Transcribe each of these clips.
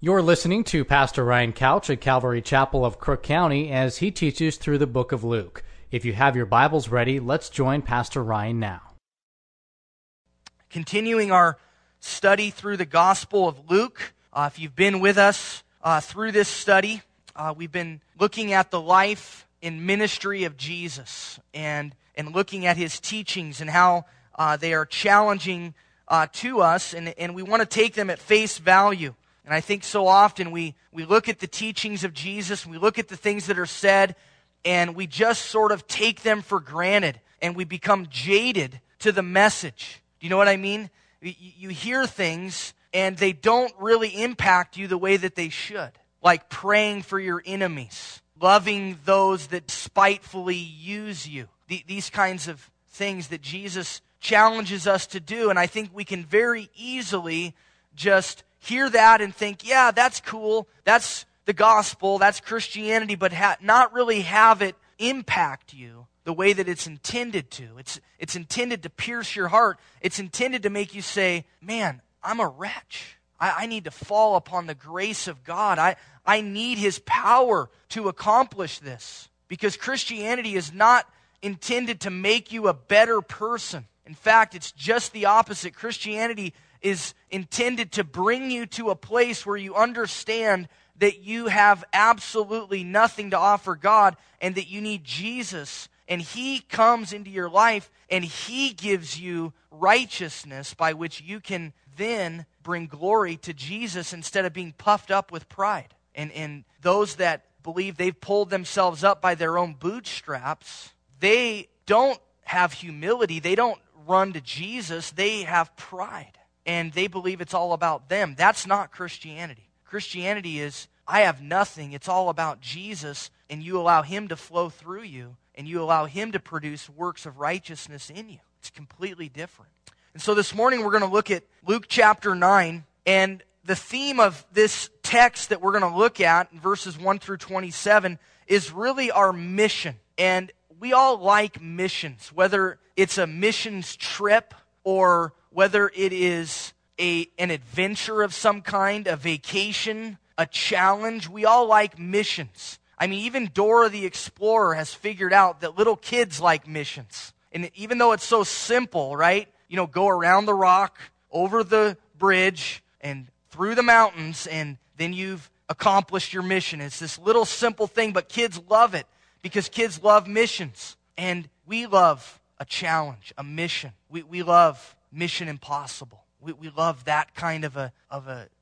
You're listening to Pastor Ryan Couch at Calvary Chapel of Crook County as he teaches through the book of Luke. If you have your Bibles ready, let's join Pastor Ryan now. Continuing our study through the Gospel of Luke, if you've been with us through this study, we've been looking at the life and ministry of Jesus and looking at his teachings and how they are challenging to us, and we want to take them at face value. And I think so often we look at the teachings of Jesus, we look at the things that are said, and we just sort of take them for granted, and we become jaded to the message. Do you know what I mean? You hear things, and they don't really impact you the way that they should. Like praying for your enemies, loving those that spitefully use you. These kinds of things that Jesus challenges us to do, and I think we can very easily just hear that and think, yeah, that's cool, that's the gospel, that's Christianity, but not really have it impact you the way that it's intended to. It's intended to pierce your heart. It's intended to make you say, man, I'm a wretch. I need to fall upon the grace of God. I need his power to accomplish this. Because Christianity is not intended to make you a better person. In fact, it's just the opposite. Christianity is intended to bring you to a place where you understand that you have absolutely nothing to offer God and that you need Jesus. And he comes into your life and he gives you righteousness by which you can then bring glory to Jesus instead of being puffed up with pride. And those that believe they've pulled themselves up by their own bootstraps, they don't have humility. They don't run to Jesus. They have pride. And they believe it's all about them. That's not Christianity. Christianity is, I have nothing. It's all about Jesus. And you allow him to flow through you. And you allow him to produce works of righteousness in you. It's completely different. And so this morning we're going to look at Luke chapter 9. And the theme of this text that we're going to look at in verses 1 through 27 is really our mission. And we all like missions. Whether it's a missions trip or whether it is an adventure of some kind, a vacation, a challenge, we all like missions. I mean, even Dora the Explorer has figured out that little kids like missions. And even though it's so simple, right? You know, go around the rock, over the bridge, and through the mountains, and then you've accomplished your mission. It's this little simple thing, but kids love it because kids love missions. And we love a challenge, a mission. We love Mission Impossible. We love that kind of a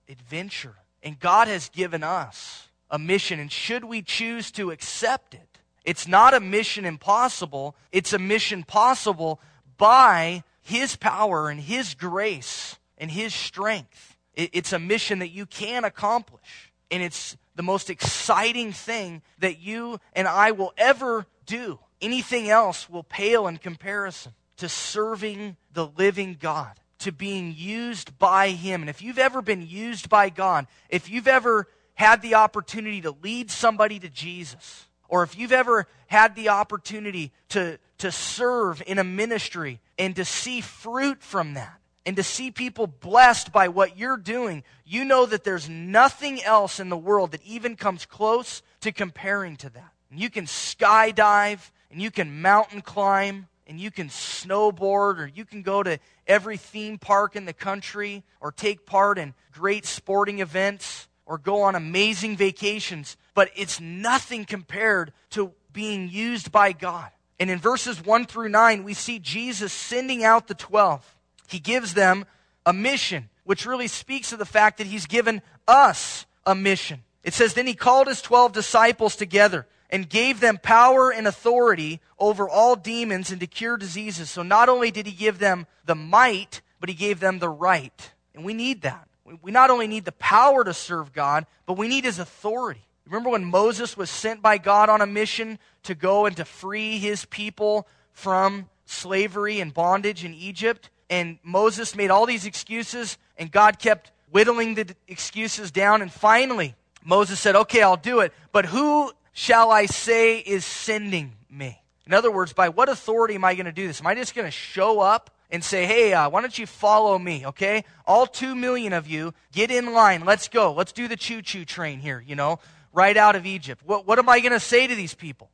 adventure. And God has given us a mission, and should we choose to accept it, it's not a mission impossible, it's a mission possible by his power and his grace and his strength. It's a mission that you can accomplish, and it's the most exciting thing that you and I will ever do. Anything else will pale in comparison to serving the living God, to being used by him. And if you've ever been used by God, if you've ever had the opportunity to lead somebody to Jesus, or if you've ever had the opportunity to serve in a ministry and to see fruit from that, and to see people blessed by what you're doing, you know that there's nothing else in the world that even comes close to comparing to that. And you can skydive, and you can mountain climb, and you can snowboard, or you can go to every theme park in the country, or take part in great sporting events, or go on amazing vacations. But it's nothing compared to being used by God. And in verses 1 through 9, we see Jesus sending out the 12. He gives them a mission, which really speaks of the fact that he's given us a mission. It says, then he called his 12 disciples together and gave them power and authority over all demons and to cure diseases. So not only did he give them the might, but he gave them the right. And we need that. We not only need the power to serve God, but we need his authority. Remember when Moses was sent by God on a mission to go and to free his people from slavery and bondage in Egypt? And Moses made all these excuses, and God kept whittling the excuses down. And finally, Moses said, okay, I'll do it, but who shall I say is sending me? In other words, by what authority am I going to do this? Am I just going to show up and say, hey, why don't you follow me, okay? All 2 million of you, get in line. Let's go. Let's do the choo-choo train here, you know, right out of Egypt. What am I going to say to these people?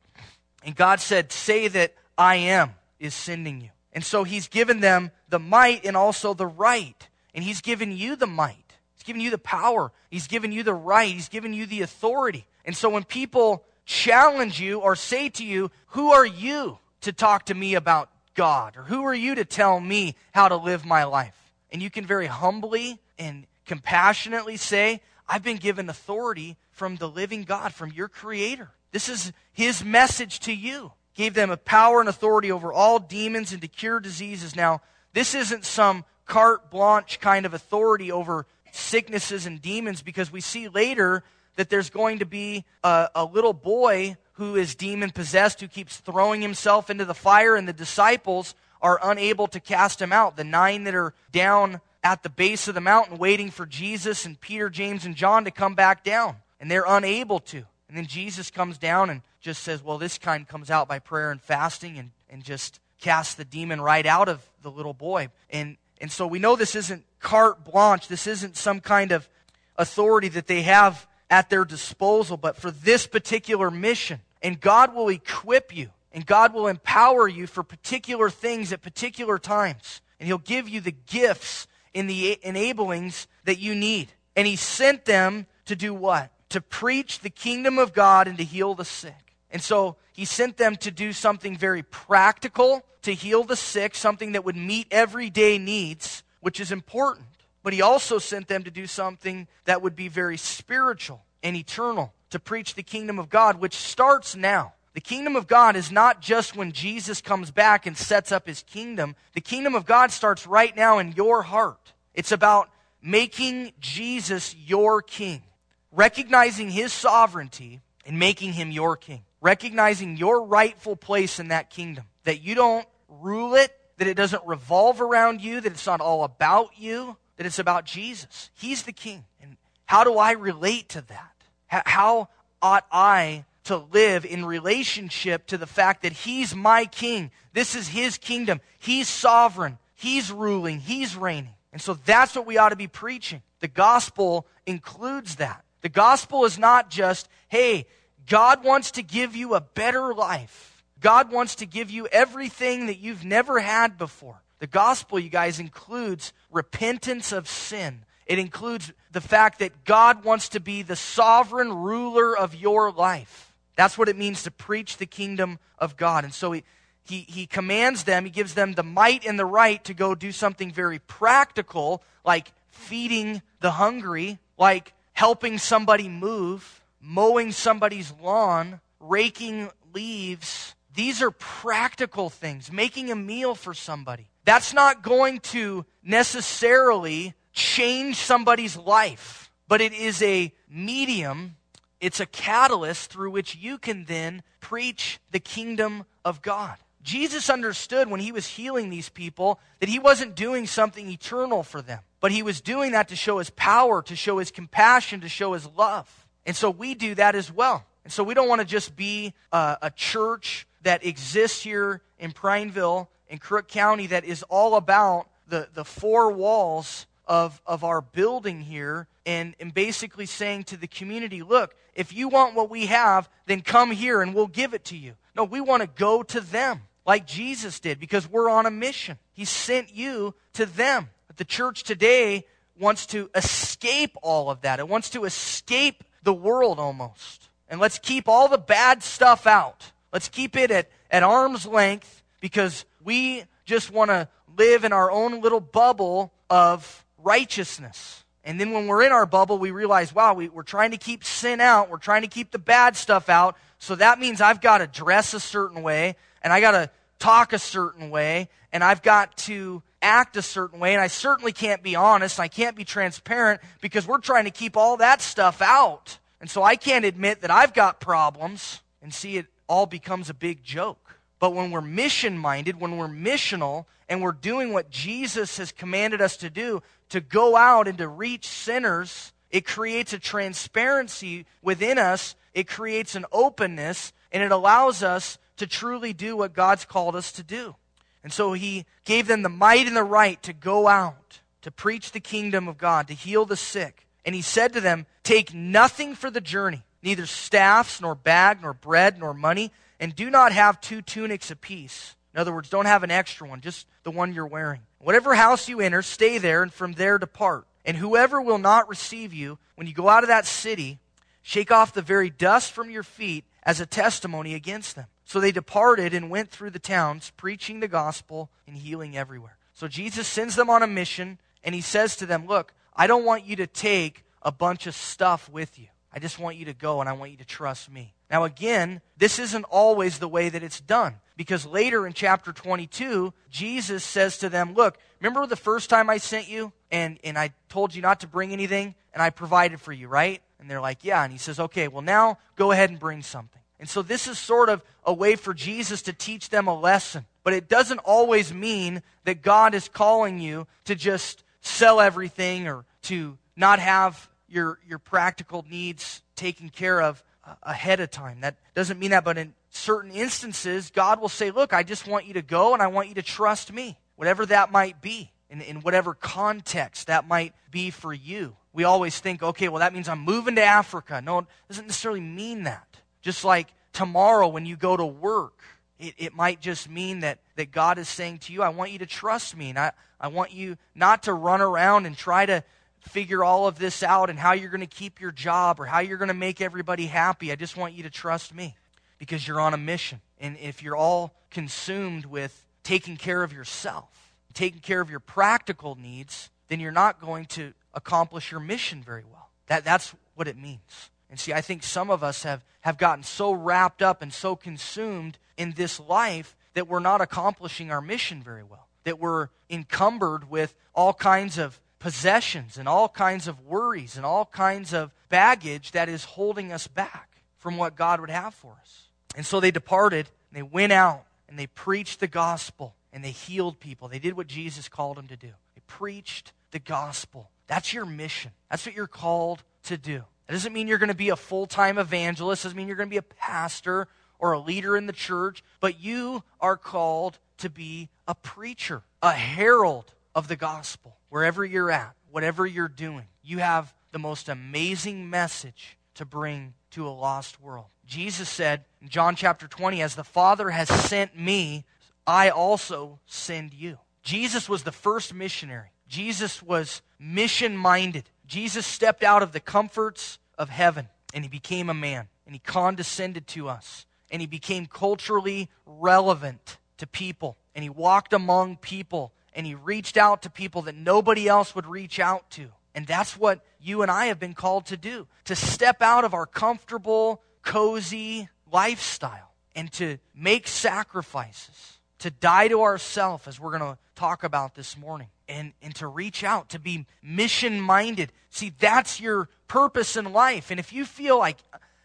And God said, say that I am is sending you. And so he's given them the might and also the right. And he's given you the might. He's given you the power. He's given you the right. He's given you the authority. And so when people challenge you or say to you, who are you to talk to me about God? Or who are you to tell me how to live my life? And you can very humbly and compassionately say, I've been given authority from the living God, from your Creator. This is his message to you. Gave them a power and authority over all demons and to cure diseases. Now, this isn't some carte blanche kind of authority over sicknesses and demons, because we see later that there's going to be a little boy who is demon-possessed, who keeps throwing himself into the fire, and the disciples are unable to cast him out. The 9 that are down at the base of the mountain waiting for Jesus and Peter, James, and John to come back down, and they're unable to. And then Jesus comes down and just says, well, this kind comes out by prayer and fasting, and just casts the demon right out of the little boy. And so we know this isn't carte blanche. This isn't some kind of authority that they have at their disposal, but for this particular mission. And God will equip you, and God will empower you for particular things at particular times. And he'll give you the gifts and the enablings that you need. And he sent them to do what? To preach the kingdom of God and to heal the sick. And so he sent them to do something very practical, to heal the sick, something that would meet everyday needs, which is important. But he also sent them to do something that would be very spiritual and eternal, to preach the kingdom of God, which starts now. The kingdom of God is not just when Jesus comes back and sets up his kingdom. The kingdom of God starts right now in your heart. It's about making Jesus your king, recognizing his sovereignty and making him your king, recognizing your rightful place in that kingdom, that you don't rule it, that it doesn't revolve around you, that it's not all about you, that it's about Jesus. He's the king. And how do I relate to that? How ought I to live in relationship to the fact that he's my king? This is his kingdom. He's sovereign. He's ruling. He's reigning. And so that's what we ought to be preaching. The gospel includes that. The gospel is not just, hey, God wants to give you a better life. God wants to give you everything that you've never had before. The gospel, you guys, includes repentance of sin. It includes the fact that God wants to be the sovereign ruler of your life. That's what it means to preach the kingdom of God. And so he commands them, he gives them the might and the right to go do something very practical, like feeding the hungry, like helping somebody move, mowing somebody's lawn, raking leaves. These are practical things, making a meal for somebody. That's not going to necessarily change somebody's life, but it is a medium, it's a catalyst through which you can then preach the kingdom of God. Jesus understood when he was healing these people that he wasn't doing something eternal for them, but he was doing that to show his power, to show his compassion, to show his love. And so we do that as well. And so we don't want to just be a church that exists here in Prineville, in Crook County, that is all about the four walls of our building here, and basically saying to the community, look, if you want what we have, then come here and we'll give it to you. No, we want to go to them like Jesus did, because we're on a mission. He sent you to them. But the church today wants to escape all of that. It wants to escape the world almost. And let's keep all the bad stuff out. Let's keep it at arm's length, because we just want to live in our own little bubble of righteousness. And then when we're in our bubble, we realize, wow, we're trying to keep sin out. We're trying to keep the bad stuff out. So that means I've got to dress a certain way, and I got to talk a certain way, and I've got to act a certain way. And I certainly can't be honest. I can't be transparent, because we're trying to keep all that stuff out. And so I can't admit that I've got problems. And see, it all becomes a big joke. But when we're mission-minded, when we're missional, and we're doing what Jesus has commanded us to do, to go out and to reach sinners, it creates a transparency within us, it creates an openness, and it allows us to truly do what God's called us to do. And so he gave them the might and the right to go out, to preach the kingdom of God, to heal the sick. And he said to them, take nothing for the journey, neither staffs, nor bag, nor bread, nor money, and do not have 2 tunics apiece. In other words, don't have an extra one, just the one you're wearing. Whatever house you enter, stay there, and from there depart. And whoever will not receive you, when you go out of that city, shake off the very dust from your feet as a testimony against them. So they departed and went through the towns, preaching the gospel and healing everywhere. So Jesus sends them on a mission, and he says to them, look, I don't want you to take a bunch of stuff with you. I just want you to go, and I want you to trust me. Now again, this isn't always the way that it's done, because later in chapter 22, Jesus says to them, look, remember the first time I sent you, and I told you not to bring anything, and I provided for you, right? And they're like, yeah. And he says, okay, well now go ahead and bring something. And so this is sort of a way for Jesus to teach them a lesson, but it doesn't always mean that God is calling you to just sell everything or to not have your practical needs taken care of ahead of time. That doesn't mean that, but in certain instances, God will say, look, I just want you to go and I want you to trust me, whatever that might be, in whatever context that might be for you. We always think, okay, well, that means I'm moving to Africa. No, it doesn't necessarily mean that. Just like tomorrow when you go to work, it might just mean that God is saying to you, I want you to trust me, and I want you not to run around and try to figure all of this out and how you're going to keep your job or how you're going to make everybody happy. I just want you to trust me because you're on a mission. And if you're all consumed with taking care of yourself, taking care of your practical needs, then you're not going to accomplish your mission very well. That's what it means. And see, I think some of us have gotten so wrapped up and so consumed in this life that we're not accomplishing our mission very well, that we're encumbered with all kinds of possessions and all kinds of worries and all kinds of baggage that is holding us back from what God would have for us. And so they departed, and they went out, and they preached the gospel, and they healed people. They did what Jesus called them to do. They preached the gospel. That's your mission. That's what you're called to do. It doesn't mean you're going to be a full-time evangelist. It doesn't mean you're going to be a pastor or a leader in the church, but you are called to be a preacher, a herald of the gospel. Wherever you're at, whatever you're doing, you have the most amazing message to bring to a lost world. Jesus said in John chapter 20, as the Father has sent me, I also send you. Jesus was the first missionary. Jesus was mission-minded. Jesus stepped out of the comforts of heaven, and he became a man, and he condescended to us, and he became culturally relevant to people, and he walked among people, and he reached out to people that nobody else would reach out to. And that's what you and I have been called to do, to step out of our comfortable, cozy lifestyle and to make sacrifices, to die to ourselves, as we're going to talk about this morning, and to reach out, to be mission-minded. See, that's your purpose in life. And if you feel like,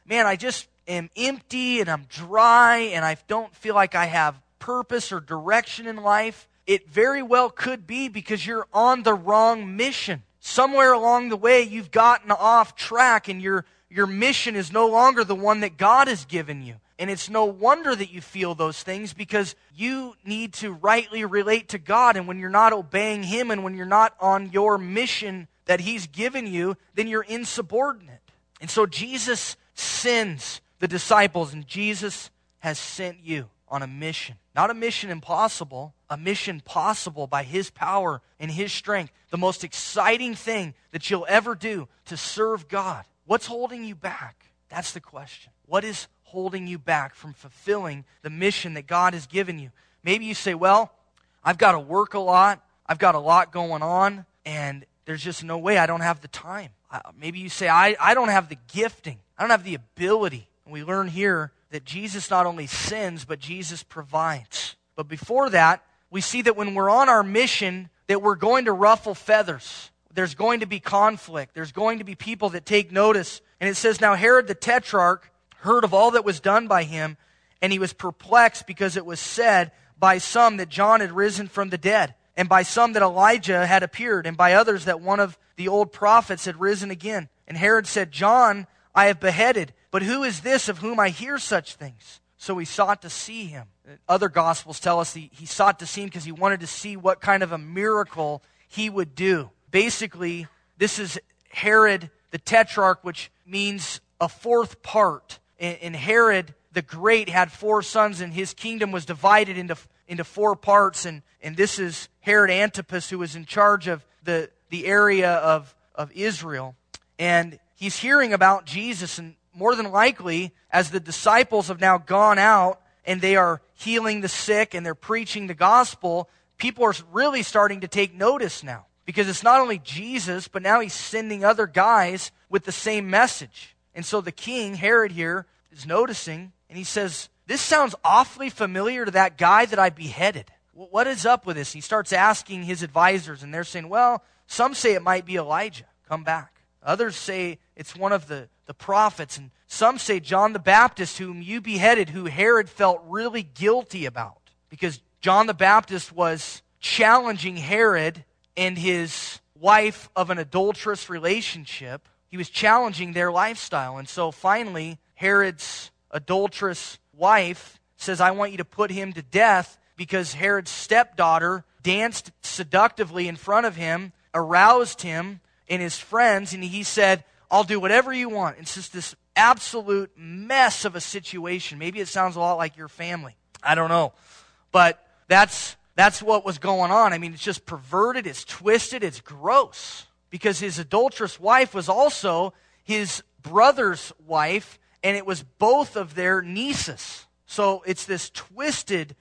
man, I just am empty and I'm dry and I don't feel like I have purpose or direction in life, it very well could be because you're on the wrong mission. Somewhere along the way, you've gotten off track, and your mission is no longer the one that God has given you. And it's no wonder that you feel those things, because you need to rightly relate to God. And when you're not obeying Him and when you're not on your mission that He's given you, then you're insubordinate. And so Jesus sends the disciples, and Jesus has sent you on a mission. Not a mission impossible, a mission possible by His power and His strength. The most exciting thing that you'll ever do, to serve God. What's holding you back? That's the question. What is holding you back from fulfilling the mission that God has given you? Maybe you say, well, I've got to work a lot. I've got a lot going on, and there's just no way. I don't have the time. Maybe you say, I don't have the gifting. I don't have the ability. And we learn here that Jesus not only sends, but Jesus provides. But before that, we see that when we're on our mission, that we're going to ruffle feathers. There's going to be conflict. There's going to be people that take notice. And it says, now Herod the Tetrarch heard of all that was done by him, and he was perplexed, because it was said by some that John had risen from the dead, and by some that Elijah had appeared, and by others that one of the old prophets had risen again. And Herod said, John I have beheaded, but who is this of whom I hear such things? So he sought to see him. Other gospels tell us he sought to see him because he wanted to see what kind of a miracle he would do. Basically, this is Herod the Tetrarch, which means a fourth part. And Herod the Great had four sons, and his kingdom was divided into four parts. And this is Herod Antipas, who was in charge of the area of Israel. And he's hearing about Jesus, and more than likely, as the disciples have now gone out and they are healing the sick and they're preaching the gospel, people are really starting to take notice now. Because it's not only Jesus, but now he's sending other guys with the same message. And so the king, Herod here, is noticing, and he says, "This sounds awfully familiar to that guy that I beheaded. What is up with this?" He starts asking his advisors, and they're saying, "Well, some say it might be Elijah, come back. Others say it's one of the prophets, and some say John the Baptist, whom you beheaded," who Herod felt really guilty about, because John the Baptist was challenging Herod and his wife of an adulterous relationship. He was challenging their lifestyle. And so finally, Herod's adulterous wife says, "I want you to put him to death," because Herod's stepdaughter danced seductively in front of him, aroused him and his friends, and he said, "I'll do whatever you want." It's just this absolute mess of a situation. Maybe it sounds a lot like your family. I don't know. But that's what was going on. I mean, it's just perverted, it's twisted, it's gross. Because his adulterous wife was also his brother's wife, and it was both of their nieces. So it's this twisted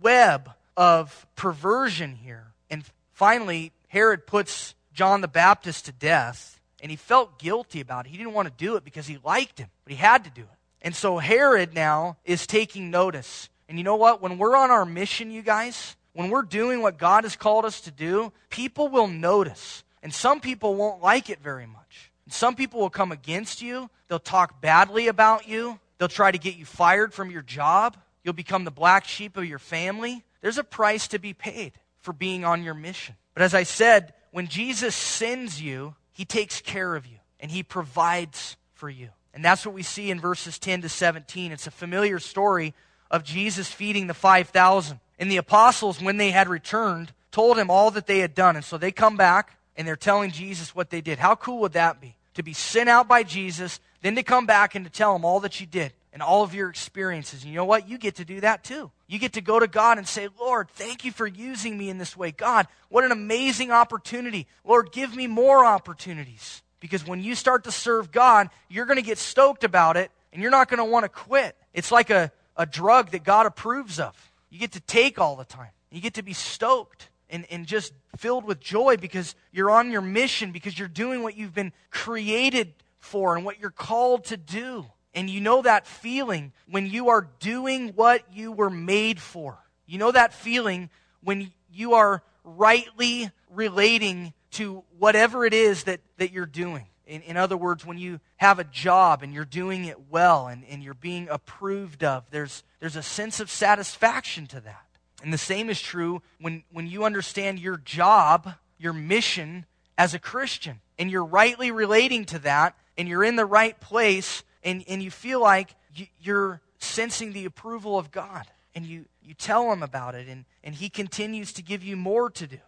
web of perversion here. And finally, Herod puts John the Baptist to death, and he felt guilty about it. He didn't want to do it because he liked him, but he had to do it. And so Herod now is taking notice. And you know what? When we're on our mission, you guys, when we're doing what God has called us to do, people will notice. And some people won't like it very much. And some people will come against you. They'll talk badly about you. They'll try to get you fired from your job. You'll become the black sheep of your family. There's a price to be paid for being on your mission. But as I said, when Jesus sends you, he takes care of you, and he provides for you. And that's what we see in verses 10 to 17. It's a familiar story of Jesus feeding the 5,000. And the apostles, when they had returned, told him all that they had done. And so they come back, and they're telling Jesus what they did. How cool would that be? To be sent out by Jesus, then to come back and to tell him all that you did and all of your experiences. And you know what? You get to do that too. You get to go to God and say, "Lord, thank you for using me in this way. God, what an amazing opportunity. Lord, give me more opportunities." Because when you start to serve God, you're going to get stoked about it, and you're not going to want to quit. It's like a drug that God approves of. You get to take all the time. You get to be stoked and just filled with joy because you're on your mission, because you're doing what you've been created for and what you're called to do. And you know that feeling when you are doing what you were made for. You know that feeling when you are rightly relating to whatever it is that you're doing. In other words, when you have a job and you're doing it well and you're being approved of, there's a sense of satisfaction to that. And the same is true when you understand your job, your mission as a Christian, and you're rightly relating to that, and you're in the right place, and you feel like you're sensing the approval of God, and you tell him about it, and he continues to give you more to do.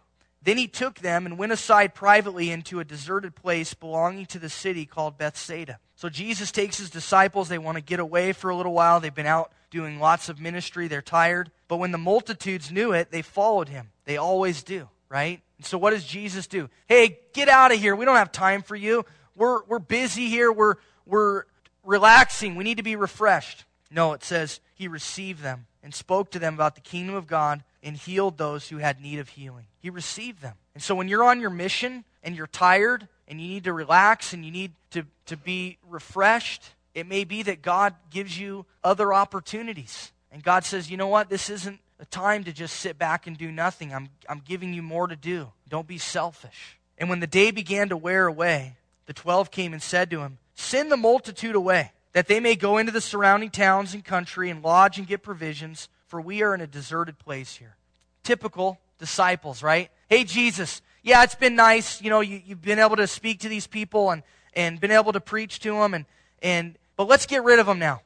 Then he took them and went aside privately into a deserted place belonging to the city called Bethsaida. So Jesus takes his disciples. They want to get away for a little while. They've been out doing lots of ministry. They're tired. But when the multitudes knew it, they followed him. They always do, right? And so what does Jesus do? "Hey, get out of here. We don't have time for you. We're busy here. We're relaxing. We need to be refreshed." No, it says he received them and spoke to them about the kingdom of God and healed those who had need of healing. He received them. And so when you're on your mission and you're tired and you need to relax and you need to be refreshed, it may be that God gives you other opportunities. And God says, "You know what? This isn't a time to just sit back and do nothing. I'm giving you more to do. Don't be selfish." And when the day began to wear away, the 12 came and said to him, "Send the multitude away, that they may go into the surrounding towns and country and lodge and get provisions, for we are in a deserted place here." Typical disciples, right? "Hey, Jesus, yeah, it's been nice. You know, you've been able to speak to these people and been able to preach to them, but let's get rid of them now.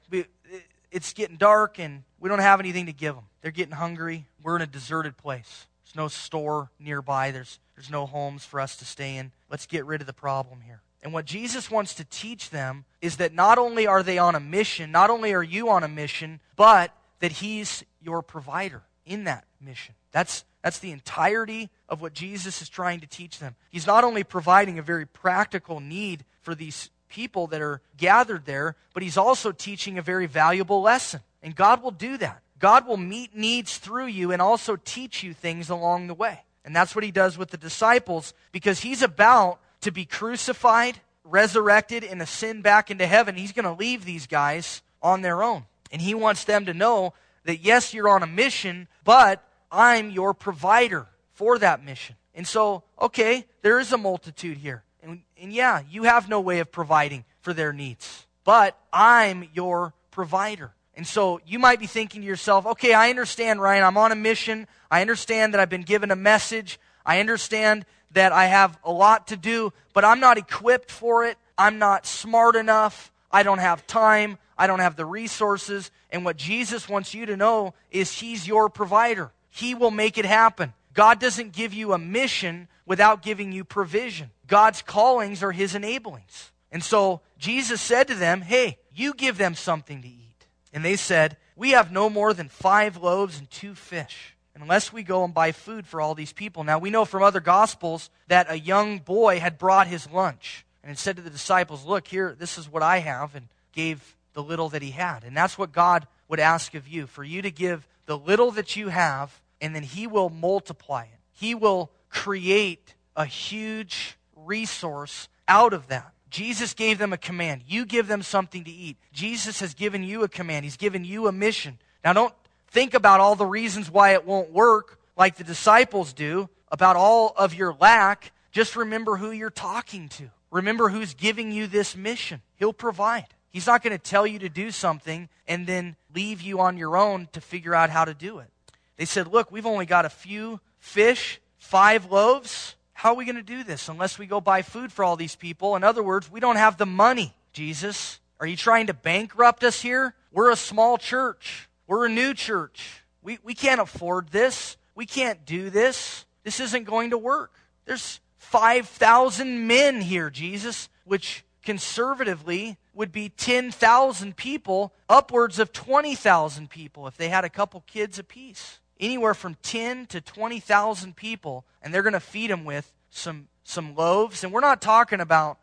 it's getting dark and we don't have anything to give them. They're getting hungry. We're in a deserted place. There's no store nearby. There's no homes for us to stay in. Let's get rid of the problem here. And what Jesus wants to teach them is that not only are they on a mission, not only are you on a mission, but that he's your provider in that mission. That's the entirety of what Jesus is trying to teach them. He's not only providing a very practical need for these people that are gathered there, but he's also teaching a very valuable lesson. And God will do that. God will meet needs through you and also teach you things along the way. And that's what he does with the disciples, because he's about to be crucified, resurrected, and ascend back into heaven. He's going to leave these guys on their own. And he wants them to know that, yes, you're on a mission, but I'm your provider for that mission. And so, okay, there is a multitude here. And yeah, you have no way of providing for their needs, but I'm your provider. And so you might be thinking to yourself, okay, I understand, Ryan, I'm on a mission. I understand that I've been given a message. I understand that I have a lot to do, but I'm not equipped for it. I'm not smart enough. I don't have time. I don't have the resources. And what Jesus wants you to know is he's your provider. He will make it happen. God doesn't give you a mission without giving you provision. God's callings are his enablings. And so Jesus said to them, hey, you give them something to eat. And they said, we have no more than 5 loaves and 2 fish, unless we go and buy food for all these people. Now, we know from other Gospels that a young boy had brought his lunch and said to the disciples, look, here, this is what I have, and gave the little that he had. And that's what God would ask of you, for you to give the little that you have, and then he will multiply it. He will create a huge resource out of that. Jesus gave them a command. You give them something to eat. Jesus has given you a command. He's given you a mission. Now, don't think about all the reasons why it won't work like the disciples do, about all of your lack. Just remember who you're talking to. Remember who's giving you this mission. He'll provide. He's not going to tell you to do something and then leave you on your own to figure out how to do it. They said, look, we've only got a few fish, 5 loaves. How are we going to do this unless we go buy food for all these people? In other words, we don't have the money, Jesus. Are you trying to bankrupt us here? We're a small church. We're a new church. We can't afford this. We can't do this. This isn't going to work. There's 5,000 men here, Jesus, which conservatively would be 10,000 people, upwards of 20,000 people if they had a couple kids apiece. Anywhere from 10 to 20,000 people, and they're going to feed them with some loaves. And we're not talking about,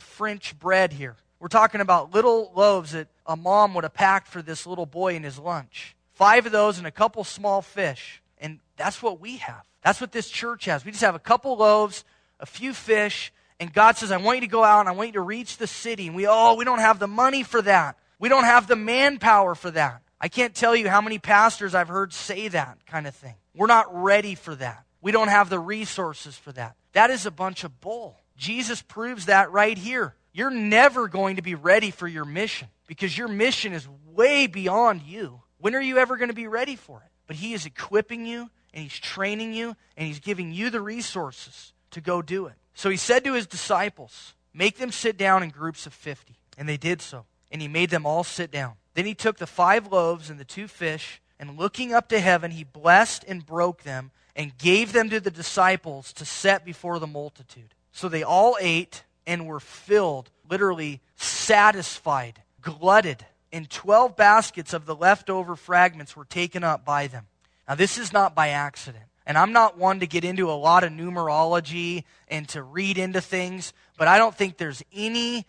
French bread here. We're talking about little loaves that a mom would have packed for this little boy in his lunch. 5 of those and a couple small fish. And that's what we have. That's what this church has. We just have a couple loaves, a few fish, and God says, I want you to go out and I want you to reach the city. And we don't have the money for that. We don't have the manpower for that. I can't tell you how many pastors I've heard say that kind of thing. We're not ready for that. We don't have the resources for that. That is a bunch of bull. Jesus proves that right here. You're never going to be ready for your mission, because your mission is way beyond you. When are you ever going to be ready for it? But he is equipping you, and he's training you, and he's giving you the resources to go do it. So he said to his disciples, make them sit down in groups of 50. And they did so. And he made them all sit down. Then he took the 5 loaves and the 2 fish, and looking up to heaven, he blessed and broke them and gave them to the disciples to set before the multitude. So they all ate and were filled, literally satisfied, glutted, and 12 baskets of the leftover fragments were taken up by them. Now, this is not by accident. And I'm not one to get into a lot of numerology and to read into things, but I don't think there's any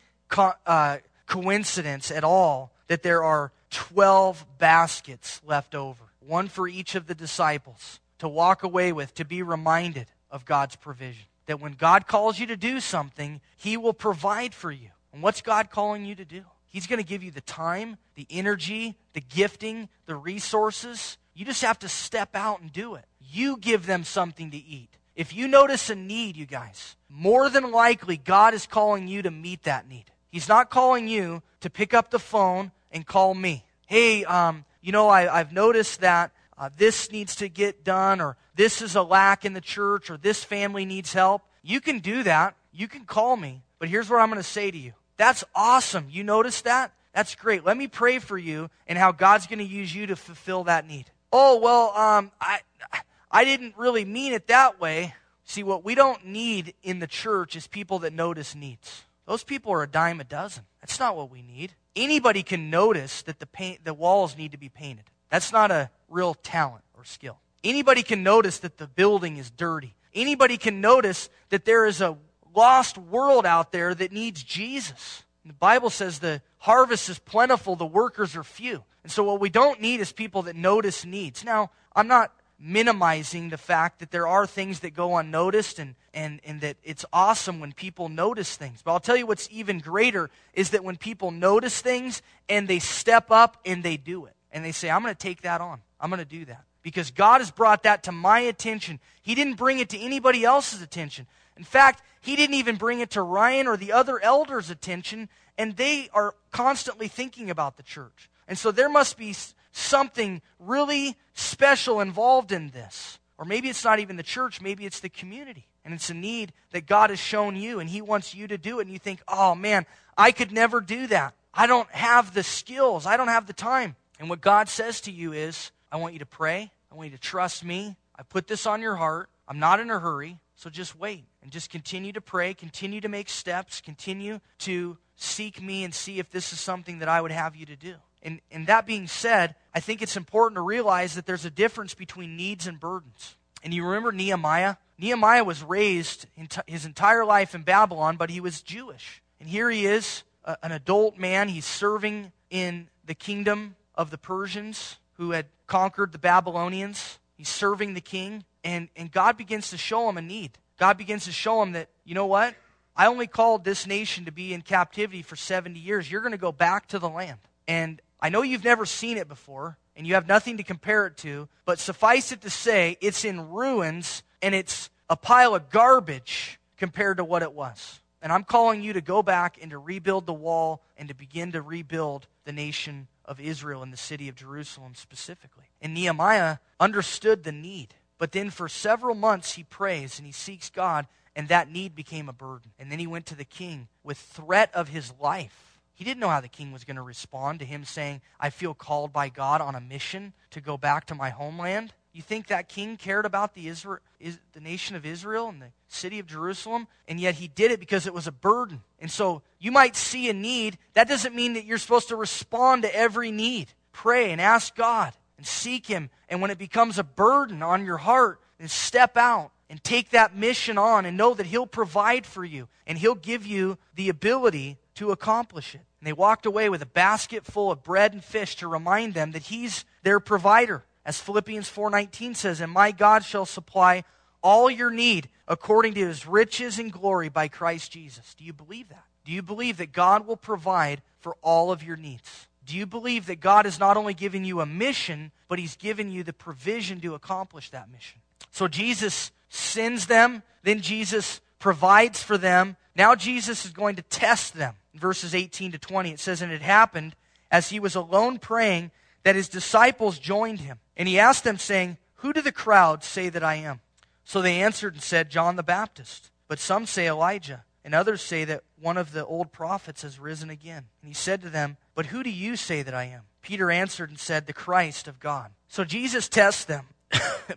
coincidence at all that there are 12 baskets left over, one for each of the disciples, to walk away with, to be reminded of God's provision. That when God calls you to do something, he will provide for you. And what's God calling you to do? He's going to give you the time, the energy, the gifting, the resources. You just have to step out and do it. You give them something to eat. If you notice a need, you guys, more than likely God is calling you to meet that need. He's not calling you to pick up the phone and call me. Hey, I've noticed that this needs to get done, or this is a lack in the church, or this family needs help. You can do that. You can call me. But here's what I'm going to say to you. That's awesome. You noticed that? that's great. Let me pray for you and how God's going to use you to fulfill that need. Oh, well, I didn't really mean it that way. See, what we don't need in the church is people that notice needs. Those people are a dime a dozen. That's not what we need. Anybody can notice that the walls need to be painted. That's not a real talent or skill. Anybody can notice that the building is dirty. Anybody can notice that there is a lost world out there that needs Jesus. The Bible says the harvest is plentiful, the workers are few. And so what we don't need is people that notice needs. Now, I'm not minimizing the fact that there are things that go unnoticed and that it's awesome when people notice things. But I'll tell you what's even greater is that when people notice things and they step up and they do it. And they say, I'm going to take that on. I'm going to do that. Because God has brought that to my attention. He didn't bring it to anybody else's attention. In fact, he didn't even bring it to Ryan or the other elders' attention, and they are constantly thinking about the church. And so there must be something really special involved in this. Or maybe it's not even the church, maybe it's the community. And it's a need that God has shown you, and he wants you to do it. And you think, oh man, I could never do that. I don't have the skills. I don't have the time. And what God says to you is, I want you to pray. I want you to trust me. I put this on your heart. I'm not in a hurry. So just wait and just continue to pray, continue to make steps, continue to seek me and see if this is something that I would have you to do. And that being said, I think it's important to realize that there's a difference between needs and burdens. And you remember Nehemiah? Nehemiah was raised his entire life in Babylon, but he was Jewish. And here he is, an adult man. He's serving in the kingdom of the Persians who had conquered the Babylonians. He's serving the king. And God begins to show him a need. God begins to show him that, you know what? I only called this nation to be in captivity for 70 years. You're going to go back to the land. And I know you've never seen it before, and you have nothing to compare it to, but suffice it to say, it's in ruins, and it's a pile of garbage compared to what it was. And I'm calling you to go back and to rebuild the wall and to begin to rebuild the nation of Israel and the city of Jerusalem specifically. And Nehemiah understood the need. But then for several months, he prays and he seeks God, and that need became a burden. And then he went to the king with threat of his life. He didn't know how the king was going to respond to him saying, I feel called by God on a mission to go back to my homeland. You think that king cared about the nation of Israel and the city of Jerusalem? And yet he did it because it was a burden. And so you might see a need. That doesn't mean that you're supposed to respond to every need. Pray and ask God. And seek him, and when it becomes a burden on your heart, then step out and take that mission on and know that he'll provide for you, and he'll give you the ability to accomplish it. And they walked away with a basket full of bread and fish to remind them that he's their provider. As Philippians 4:19 says, and my God shall supply all your need according to his riches and glory by Christ Jesus. Do you believe that? Do you believe that God will provide for all of your needs? Do you believe that God has not only given you a mission, but he's given you the provision to accomplish that mission? So Jesus sends them, then Jesus provides for them. Now Jesus is going to test them. In verses 18 to 20, it says, and it happened as he was alone praying that his disciples joined him. And he asked them, saying, who do the crowd say that I am? So they answered and said, John the Baptist. But some say Elijah, and others say that one of the old prophets has risen again. And he said to them, but who do you say that I am? Peter answered and said, the Christ of God. So Jesus tests them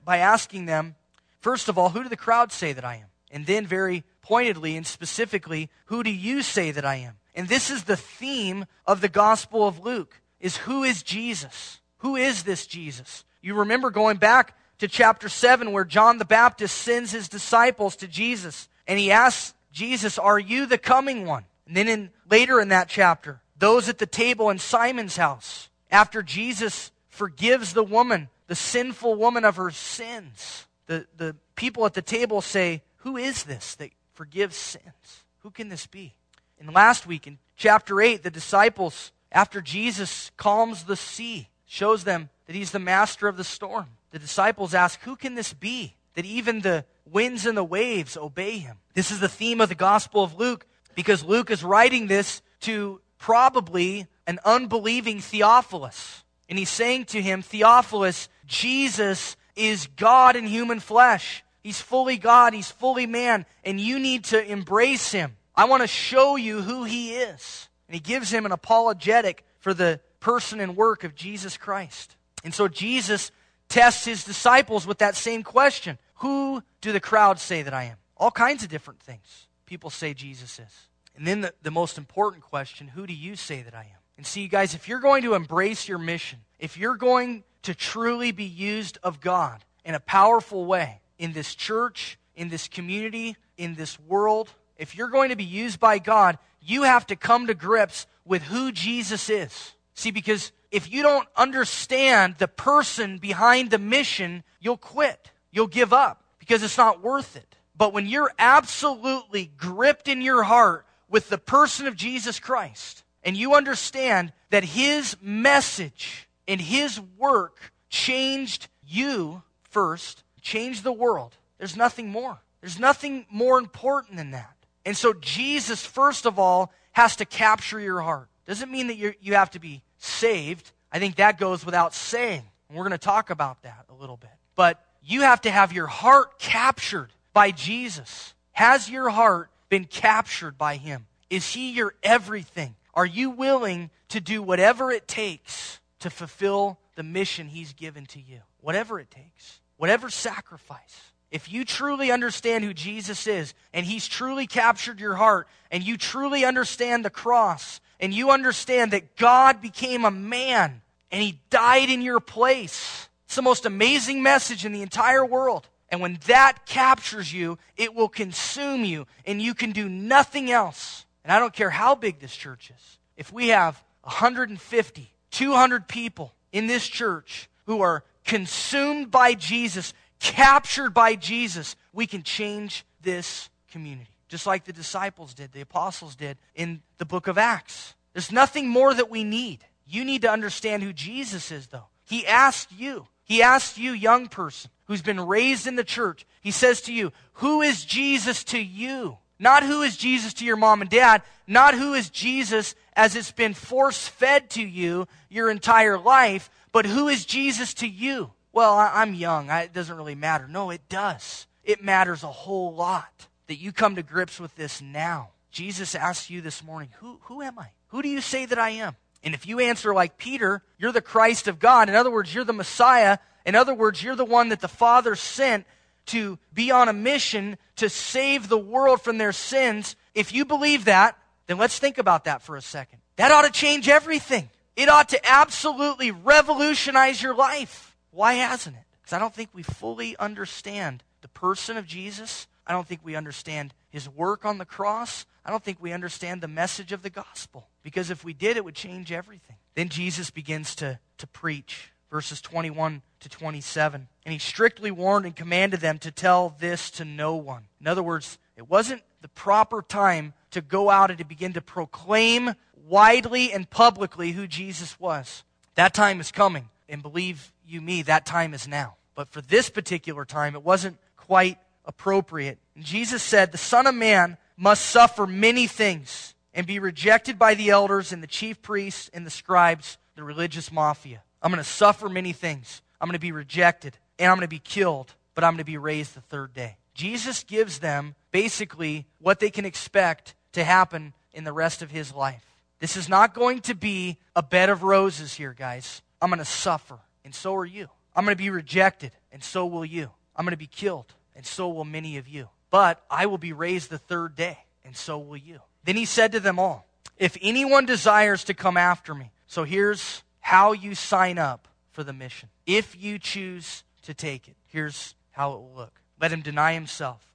by asking them, first of all, who do the crowd say that I am? And then very pointedly and specifically, who do you say that I am? And this is the theme of the Gospel of Luke, is who is Jesus? Who is this Jesus? You remember going back to chapter 7 where John the Baptist sends his disciples to Jesus. And he asks Jesus, are you the coming one? And then later in that chapter, those at the table in Simon's house, after Jesus forgives the woman, the sinful woman of her sins, the people at the table say, who is this that forgives sins? Who can this be? And last week in chapter 8, the disciples, after Jesus calms the sea, shows them that he's the master of the storm. The disciples ask, who can this be that even the winds and the waves obey him? This is the theme of the Gospel of Luke, because Luke is writing this to probably an unbelieving Theophilus. And he's saying to him, Theophilus, Jesus is God in human flesh. He's fully God, he's fully man, and you need to embrace him. I want to show you who he is. And he gives him an apologetic for the person and work of Jesus Christ. And so Jesus tests his disciples with that same question. Who do the crowds say that I am? All kinds of different things people say Jesus is. And then the most important question, who do you say that I am? And see, you guys, if you're going to embrace your mission, if you're going to truly be used of God in a powerful way in this church, in this community, in this world, if you're going to be used by God, you have to come to grips with who Jesus is. See, because if you don't understand the person behind the mission, you'll quit. You'll give up because it's not worth it. But when you're absolutely gripped in your heart with the person of Jesus Christ, and you understand that his message and his work changed you first, changed the world, there's nothing more. There's nothing more important than that. And so Jesus, first of all, has to capture your heart. Doesn't mean that you have to be saved. I think that goes without saying. And we're going to talk about that a little bit. But you have to have your heart captured by Jesus. Has your heart been captured by him? Is he your everything? Are you willing to do whatever it takes to fulfill the mission he's given to you? Whatever it takes. Whatever sacrifice. If you truly understand who Jesus is, and he's truly captured your heart, and you truly understand the cross, and you understand that God became a man, and he died in your place. It's the most amazing message in the entire world. And when that captures you, it will consume you, and you can do nothing else. And I don't care how big this church is. If we have 150, 200 people in this church who are consumed by Jesus, captured by Jesus, we can change this community. Just like the disciples did, the apostles did in the book of Acts. There's nothing more that we need. You need to understand who Jesus is, though. He asked you, young person, who's been raised in the church. He says to you, who is Jesus to you? Not who is Jesus to your mom and dad. Not who is Jesus as it's been force-fed to you your entire life. But who is Jesus to you? Well, I'm young. It doesn't really matter. No, it does. It matters a whole lot that you come to grips with this now. Jesus asks you this morning, who am I? Who do you say that I am? And if you answer like Peter, you're the Christ of God. In other words, you're the Messiah. In other words, you're the one that the Father sent to be on a mission to save the world from their sins. If you believe that, then let's think about that for a second. That ought to change everything. It ought to absolutely revolutionize your life. Why hasn't it? Because I don't think we fully understand the person of Jesus. I don't think we understand his work on the cross. I don't think we understand the message of the gospel. Because if we did, it would change everything. Then Jesus begins to preach, verses 21 to 27. And he strictly warned and commanded them to tell this to no one. In other words, it wasn't the proper time to go out and to begin to proclaim widely and publicly who Jesus was. That time is coming. And believe you me, that time is now. But for this particular time, it wasn't quite appropriate. And Jesus said, the Son of Man must suffer many things and be rejected by the elders and the chief priests and the scribes, the religious mafia. I'm going to suffer many things. I'm going to be rejected and I'm going to be killed, but I'm going to be raised the third day. Jesus gives them basically what they can expect to happen in the rest of his life. This is not going to be a bed of roses here, guys. I'm going to suffer, and so are you. I'm going to be rejected, and so will you. I'm going to be killed, and so will many of you. But I will be raised the third day, and so will you. Then he said to them all, if anyone desires to come after me. So here's how you sign up for the mission. If you choose to take it, here's how it will look. Let him deny himself.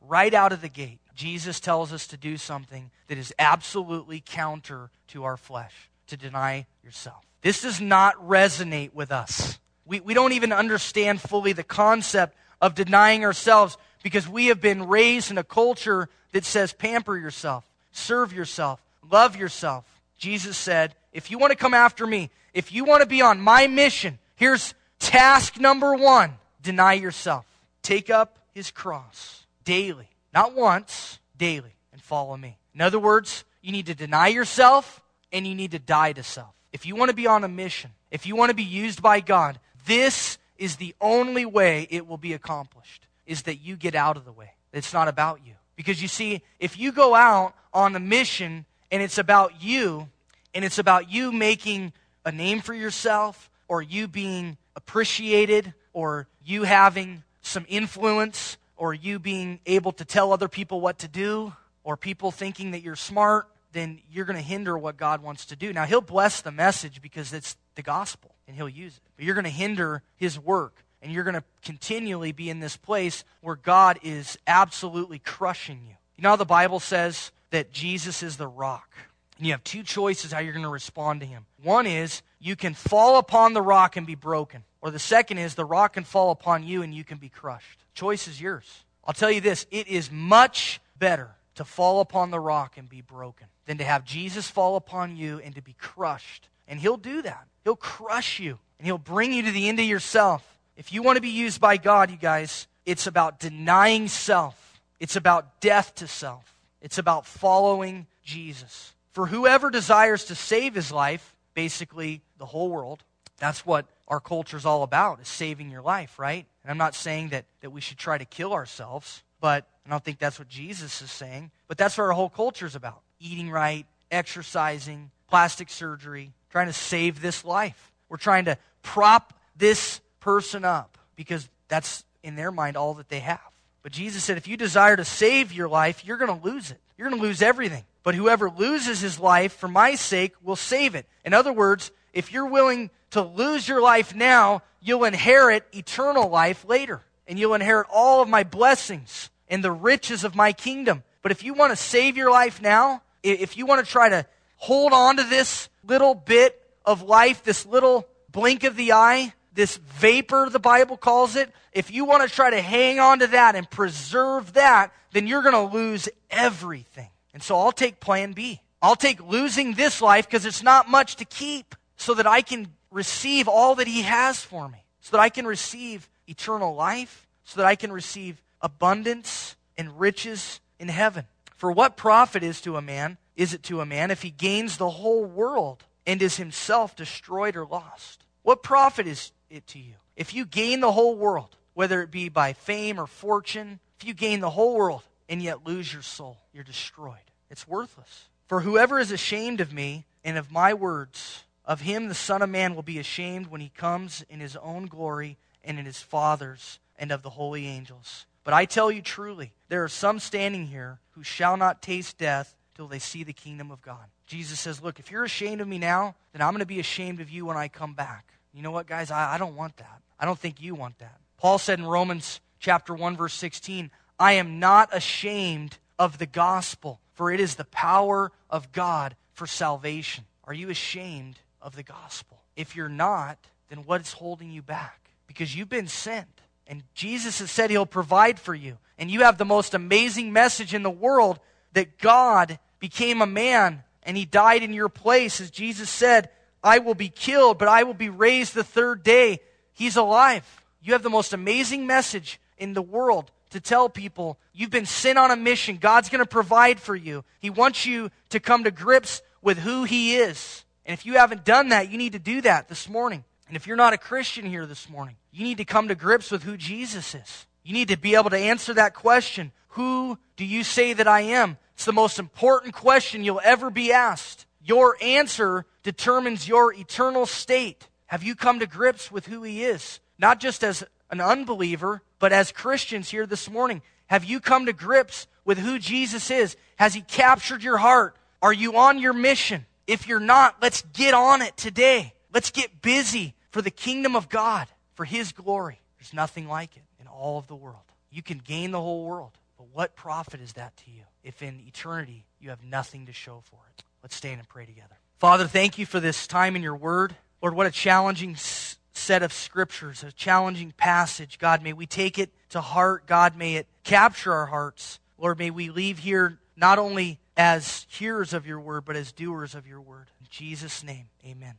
Right out of the gate, Jesus tells us to do something that is absolutely counter to our flesh, to deny yourself. This does not resonate with us. We don't even understand fully the concept of denying ourselves because we have been raised in a culture that says pamper yourself, serve yourself, love yourself. Jesus said, if you want to come after me, if you want to be on my mission, here's task number one, deny yourself. Take up his cross daily, not once, daily, and follow me. In other words, you need to deny yourself and you need to die to self. If you want to be on a mission, if you want to be used by God, this is the only way it will be accomplished, is that you get out of the way. It's not about you. Because you see, if you go out on a mission and it's about you, and it's about you making a name for yourself, or you being appreciated, or you having some influence, or you being able to tell other people what to do, or people thinking that you're smart, then you're going to hinder what God wants to do. Now, he'll bless the message because it's the gospel, and he'll use it. But you're going to hinder his work, and you're going to continually be in this place where God is absolutely crushing you. You know how the Bible says that Jesus is the rock? And you have two choices how you're going to respond to him. One is you can fall upon the rock and be broken. Or the second is the rock can fall upon you and you can be crushed. Choice is yours. I'll tell you this, it is much better to fall upon the rock and be broken than to have Jesus fall upon you and to be crushed. And he'll do that. He'll crush you and he'll bring you to the end of yourself. If you want to be used by God, you guys, it's about denying self. It's about death to self. It's about following Jesus. For whoever desires to save his life, basically the whole world, that's what our culture's all about, is saving your life, right? And I'm not saying that we should try to kill ourselves, but I don't think that's what Jesus is saying. But that's what our whole culture's about. Eating right, exercising, plastic surgery, trying to save this life. We're trying to prop this person up because that's, in their mind, all that they have. But Jesus said, if you desire to save your life, you're going to lose it. You're going to lose everything. But whoever loses his life for my sake will save it. In other words, if you're willing to lose your life now, you'll inherit eternal life later. And you'll inherit all of my blessings and the riches of my kingdom. But if you want to save your life now, if you want to try to hold on to this little bit of life, this little blink of the eye, this vapor, the Bible calls it, if you want to try to hang on to that and preserve that, then you're going to lose everything. And so I'll take plan B. I'll take losing this life because it's not much to keep so that I can receive all that he has for me, so that I can receive eternal life, so that I can receive abundance and riches in heaven. For what profit is it to a man if he gains the whole world and is himself destroyed or lost? What profit is it to you? If you gain the whole world, whether it be by fame or fortune, if you gain the whole world and yet lose your soul, you're destroyed. It's worthless. For whoever is ashamed of me and of my words, of him the Son of Man will be ashamed when he comes in his own glory and in his Father's and of the holy angels. But I tell you truly, there are some standing here who shall not taste death till they see the kingdom of God. Jesus says, look, if you're ashamed of me now, then I'm going to be ashamed of you when I come back. You know what, guys? I don't want that. I don't think you want that. Paul said in Romans chapter 1, verse 16, I am not ashamed of the gospel, for it is the power of God for salvation. Are you ashamed of the gospel? If you're not, then what is holding you back? Because you've been sent, and Jesus has said he'll provide for you, and you have the most amazing message in the world that God became a man, and he died in your place. As Jesus said, I will be killed, but I will be raised the third day. He's alive. You have the most amazing message in the world to tell people you've been sent on a mission. God's going to provide for you. He wants you to come to grips with who he is. And if you haven't done that, you need to do that this morning. And if you're not a Christian here this morning, you need to come to grips with who Jesus is. You need to be able to answer that question. Who do you say that I am? It's the most important question you'll ever be asked. Your answer determines your eternal state. Have you come to grips with who he is? Not just as an unbeliever, but as Christians here this morning, have you come to grips with who Jesus is? Has he captured your heart? Are you on your mission? If you're not, let's get on it today. Let's get busy for the kingdom of God, for his glory. There's nothing like it in all of the world. You can gain the whole world, but what profit is that to you if in eternity you have nothing to show for it? Let's stand and pray together. Father, thank you for this time in your word. Lord, what a challenging set of scriptures, a challenging passage. God, may we take it to heart. God, may it capture our hearts. Lord, may we leave here not only as hearers of your word, but as doers of your word. In Jesus' name, amen.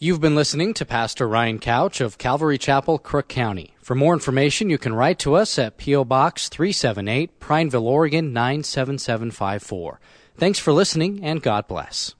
You've been listening to Pastor Ryan Couch of Calvary Chapel, Crook County. For more information, you can write to us at P.O. Box 378, Prineville, Oregon 97754. Thanks for listening, and God bless.